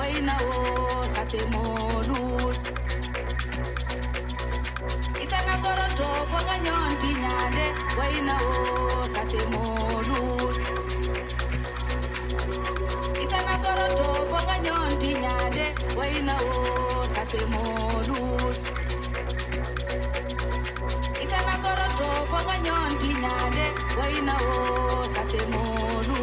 Waina o satemolu Itana koroto foganyon kinyade Waina o satemolu Itana koroto foganyon kinyade Waina o satemolu Itana koroto foganyon kinyade Waina o satemolu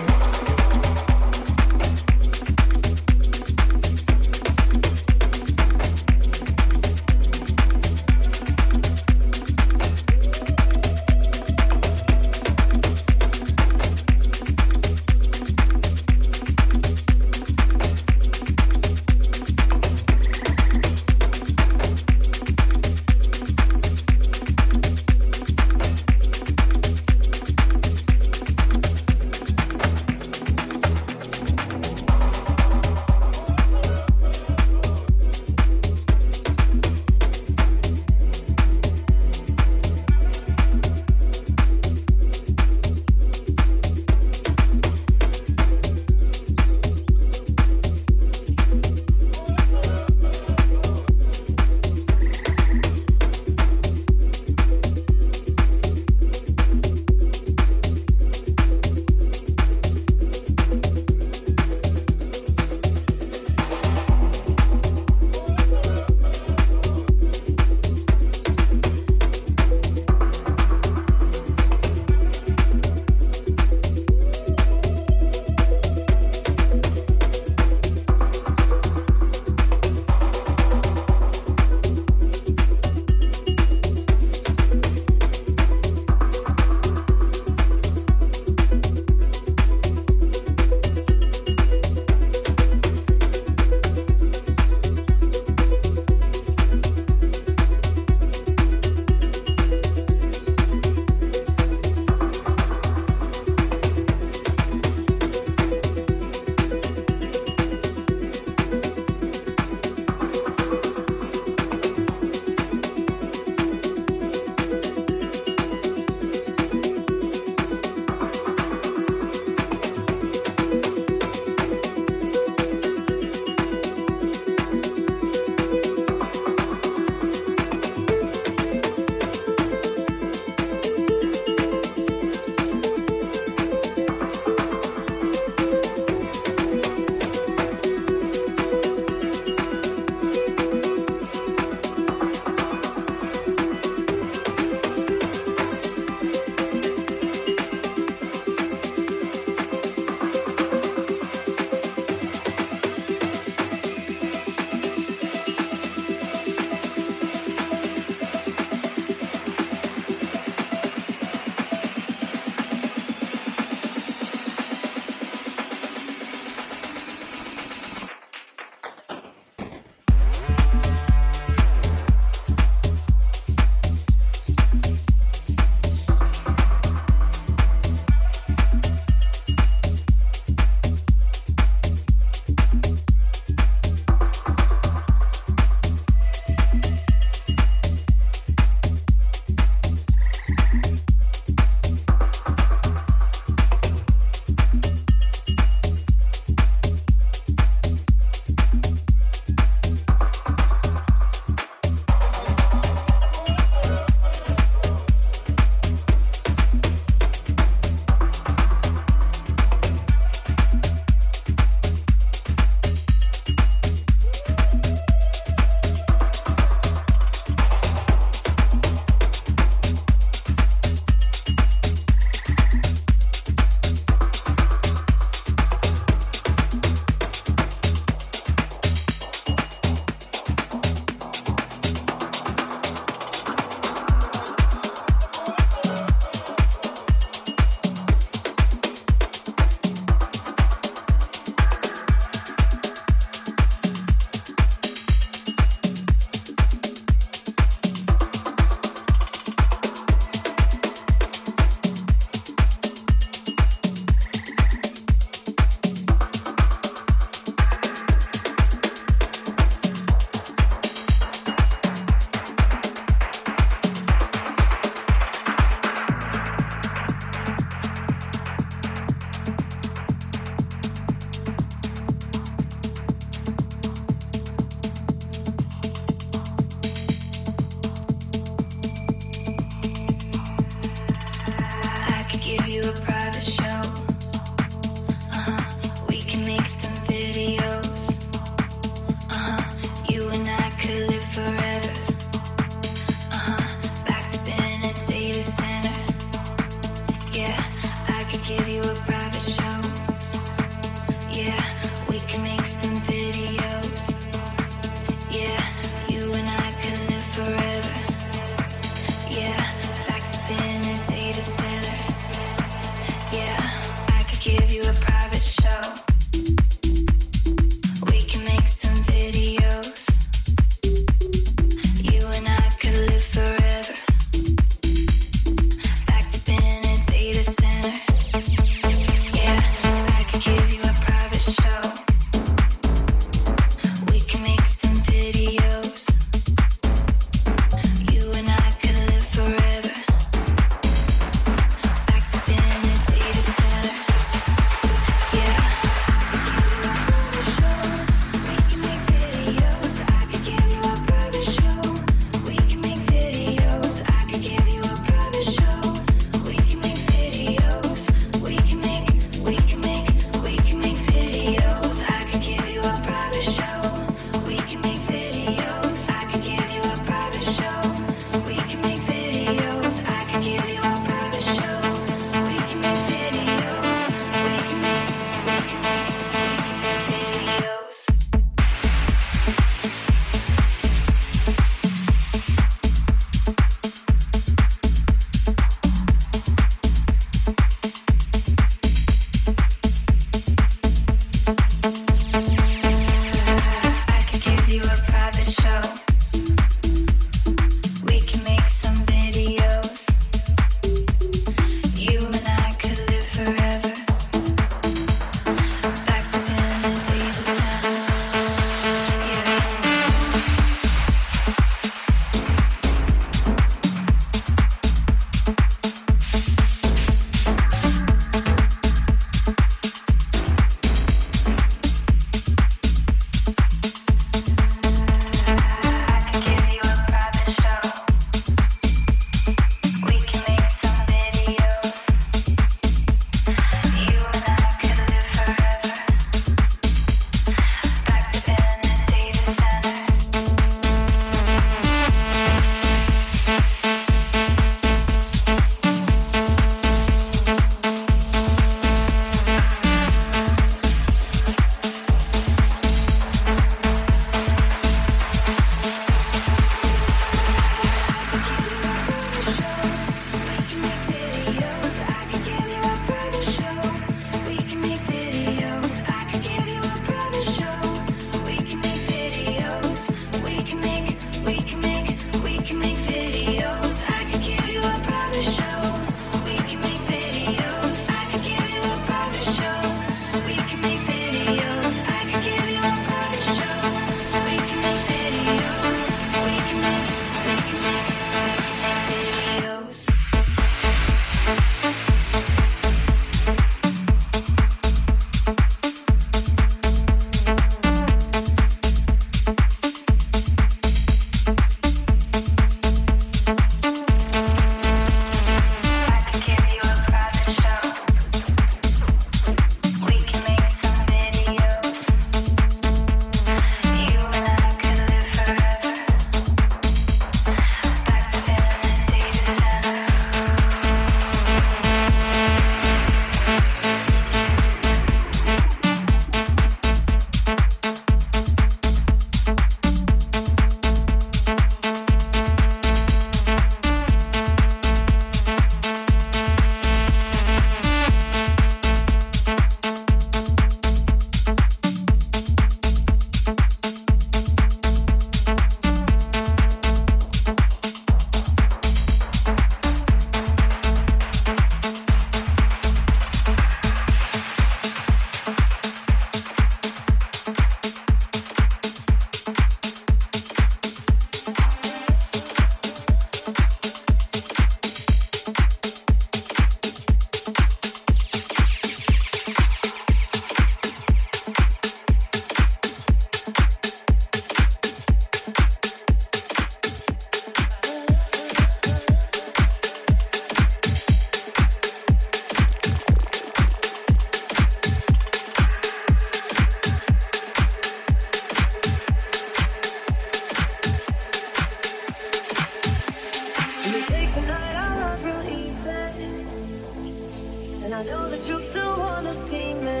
know that you still wanna see me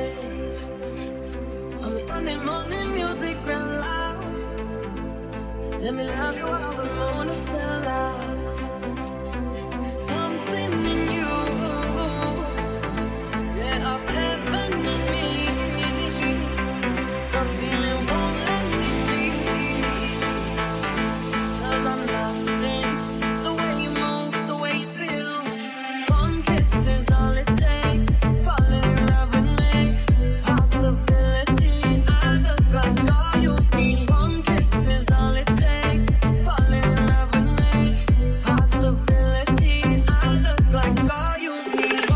on the Sunday morning music round loud. Let me love you while the moon is still out. Something in you lit up heaven in me. The feeling won't let me sleep, 'cause I'm lost in the way you move, the way you feel. One kiss is all it takes. Falling in love with me. Possibilities, I look like all you need. One kiss is all it takes. Falling in love with me.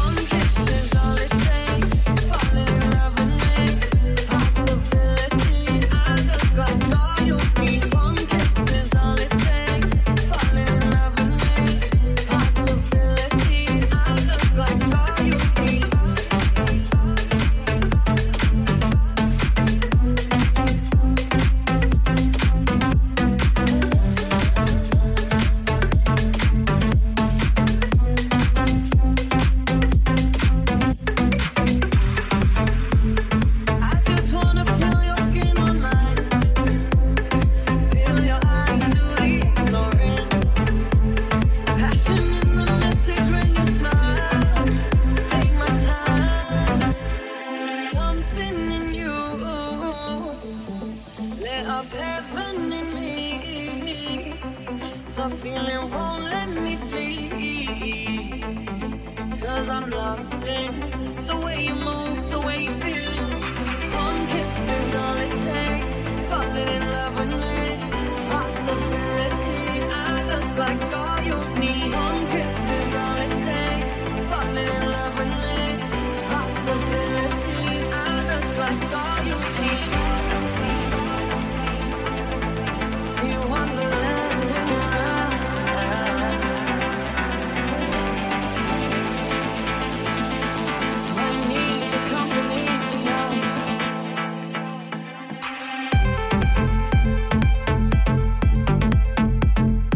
Possibilities, I look like all you need. One kiss is all it takes. Falling in love with me. Possibilities, I look like all you need. One kiss is all it takes. Falling in love with me. Possibilities, I look like all you need. I just wanna feel your skin on mine. Feel your eyes do the ignoring. Passion in the message when you smile. Take my time. Something in you lit up heaven in me. The feeling won't let me sleep, 'cause I'm lost in the way you move, the way you feel. One kiss is all it takes. Falling in love with me. Possibilities, I look like all you need. One kiss is all it takes. Falling in love with me. Possibilities, I look like all you need. See wonderland in your eyes. I need your company tonight. Something in you lit up heaven in me. The feeling won't let me sleep, 'cause I'm lost in the way you move, the way you feel. One kiss is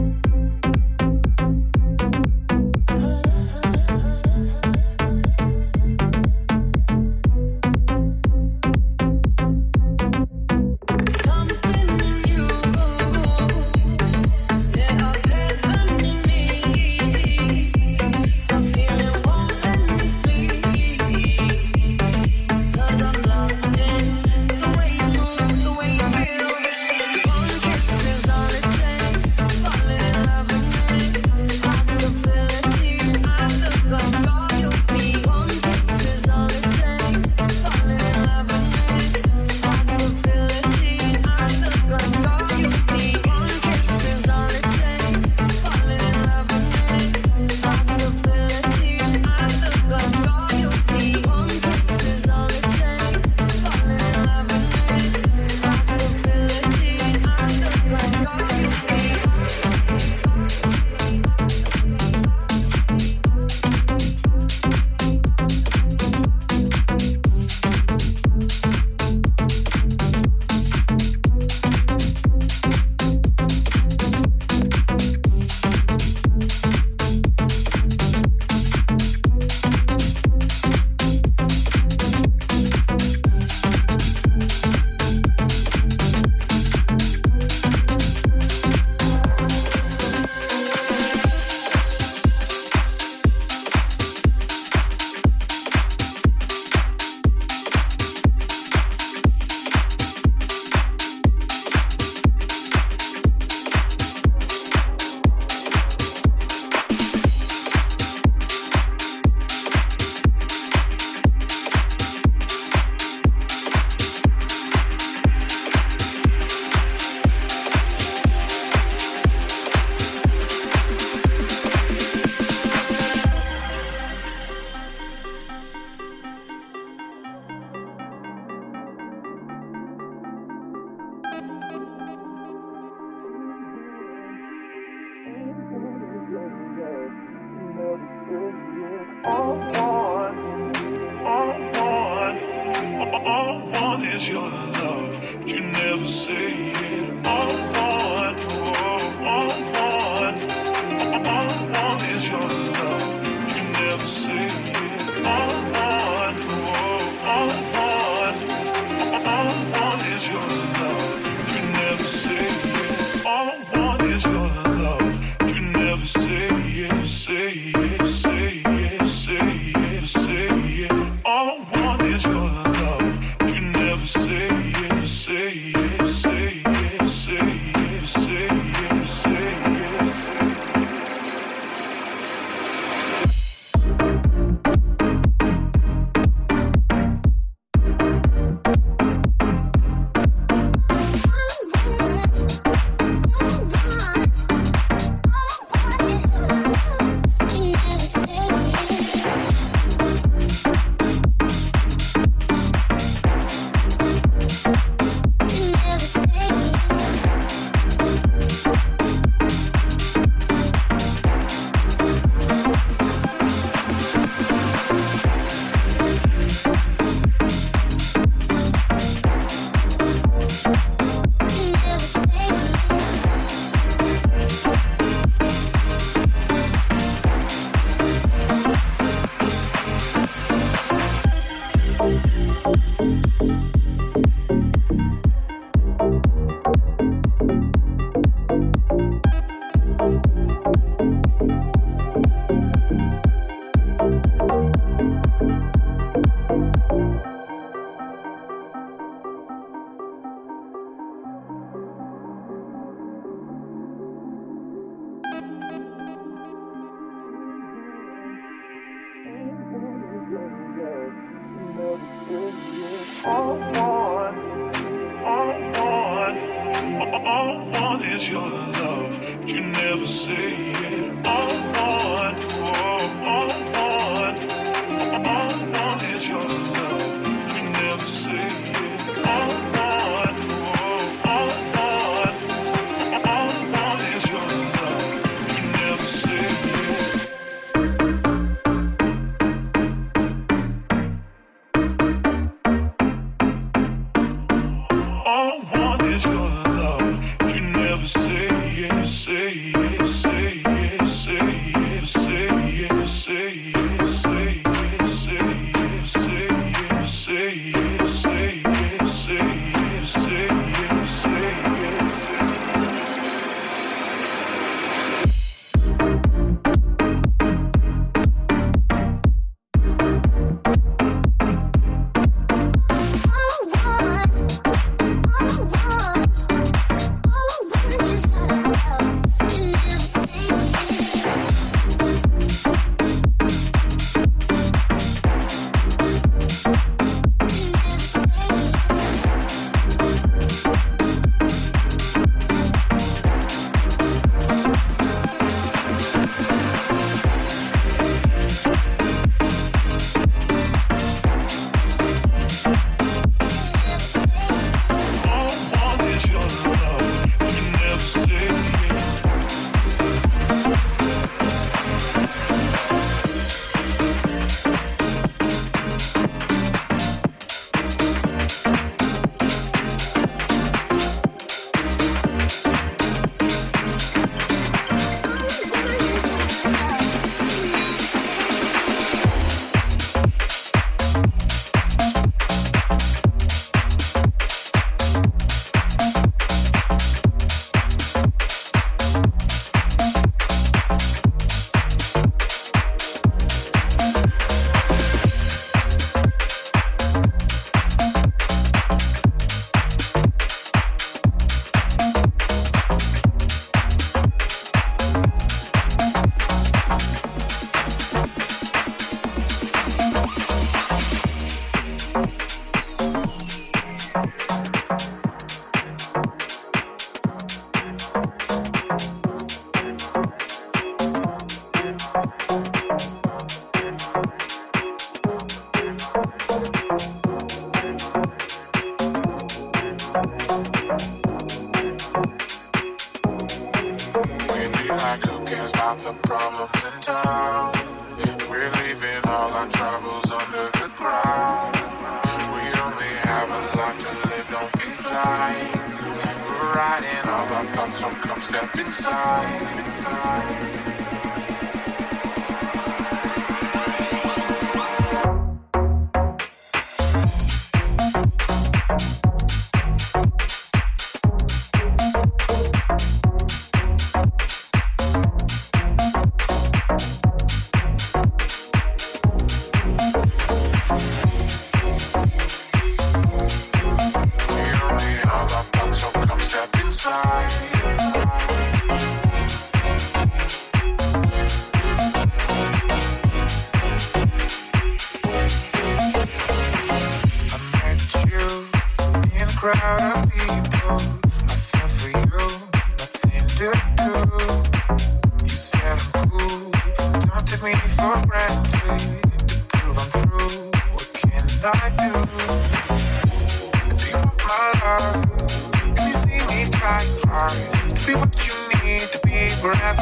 all it takes. Falling in love with me. Possibilities, I look like all you need. One kiss is all it takes. Falling in love with me. Possibilities, I look like all you need. One kiss is all it takes. Falling in love with me. Possibilities, I look like all you need. One kiss is all it takes. Falling in love with me. Possibilities, I look like all you need. All I want is your love, but you never say it. All I want is your love, but you never say it.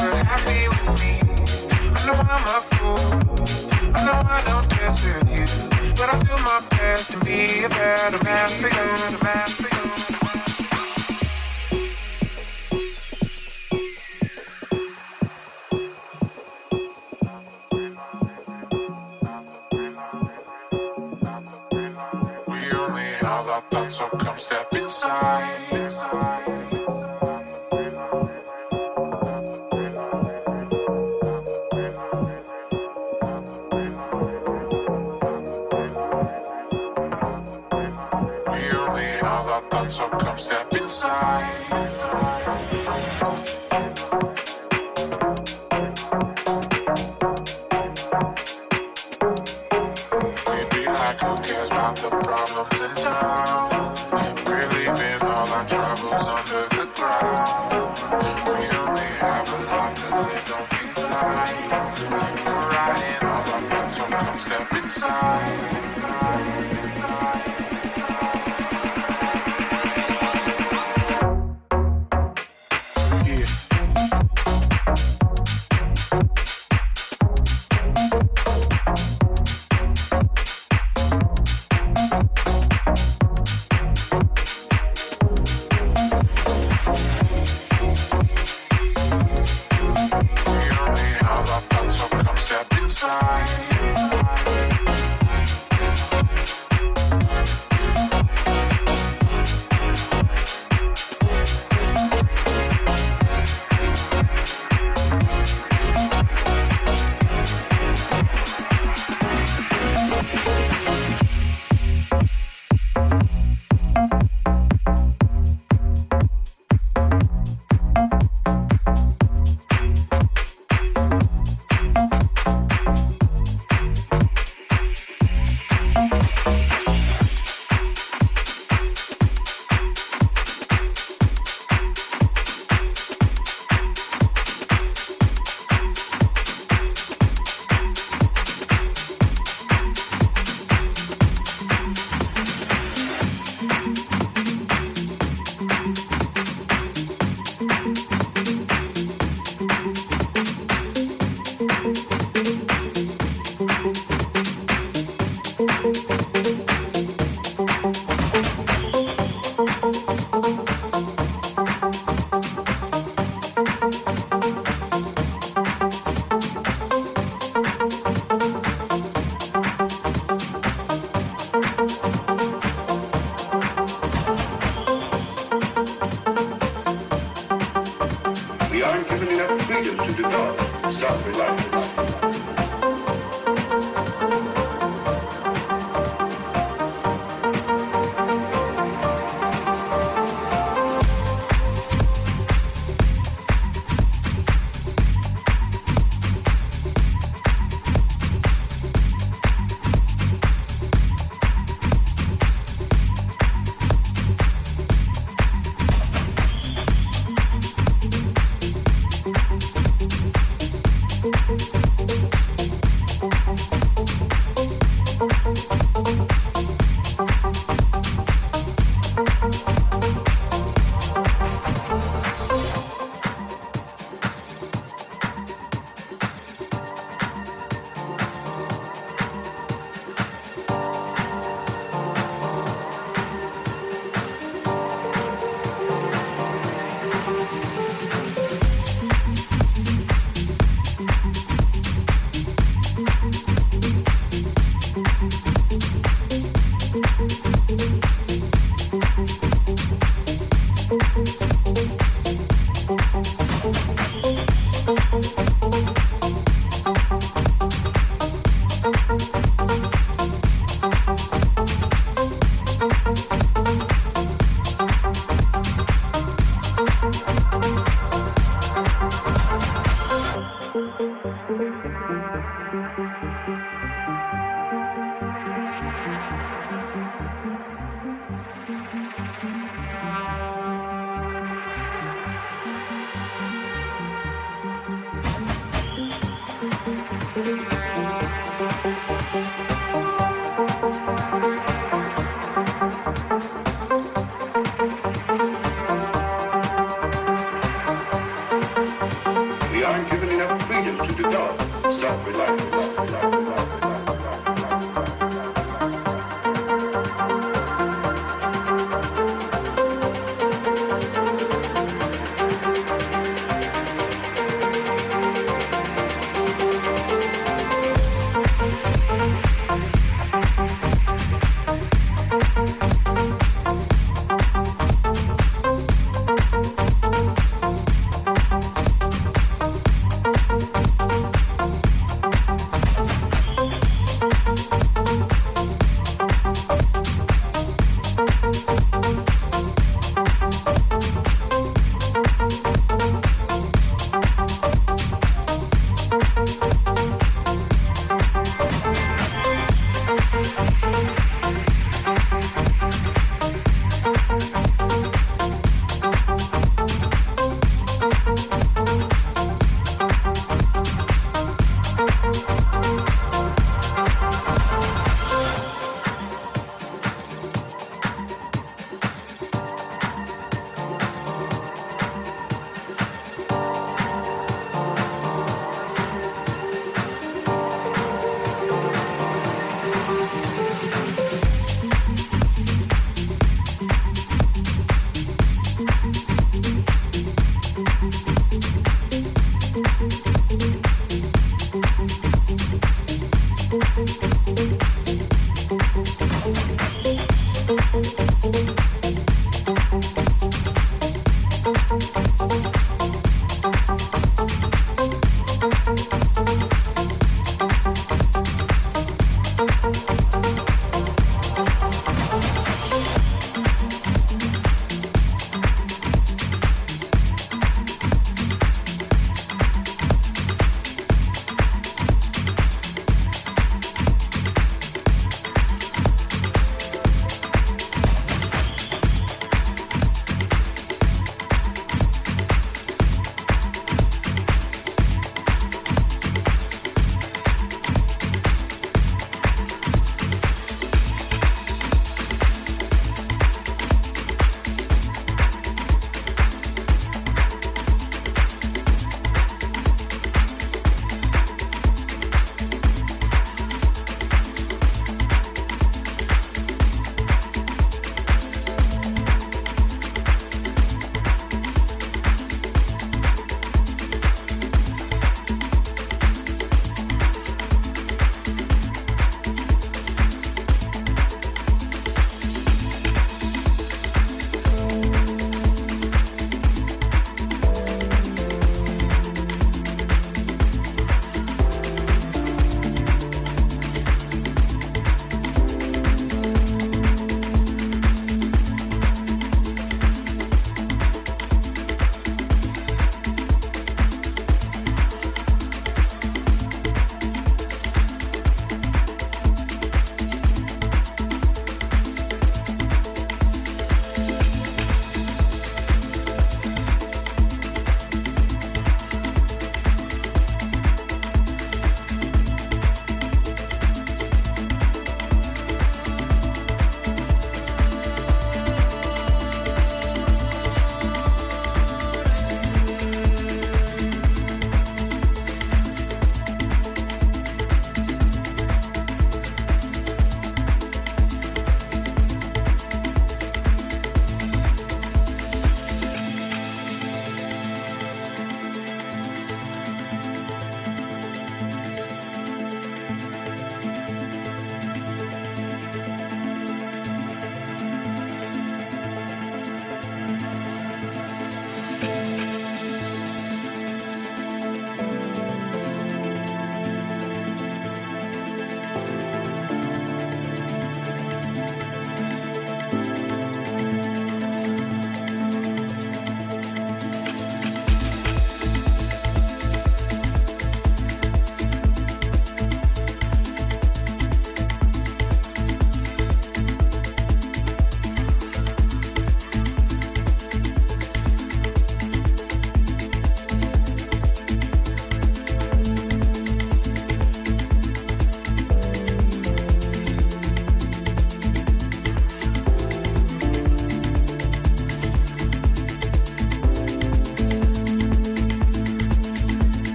her happy with me. I know I'm a fool. I know I don't dance with you, but I'll do my best to be a better man for you, the man for you. So come step inside. We only have our thoughts, so come step inside. We mind given enough freedom to develop self-reliance.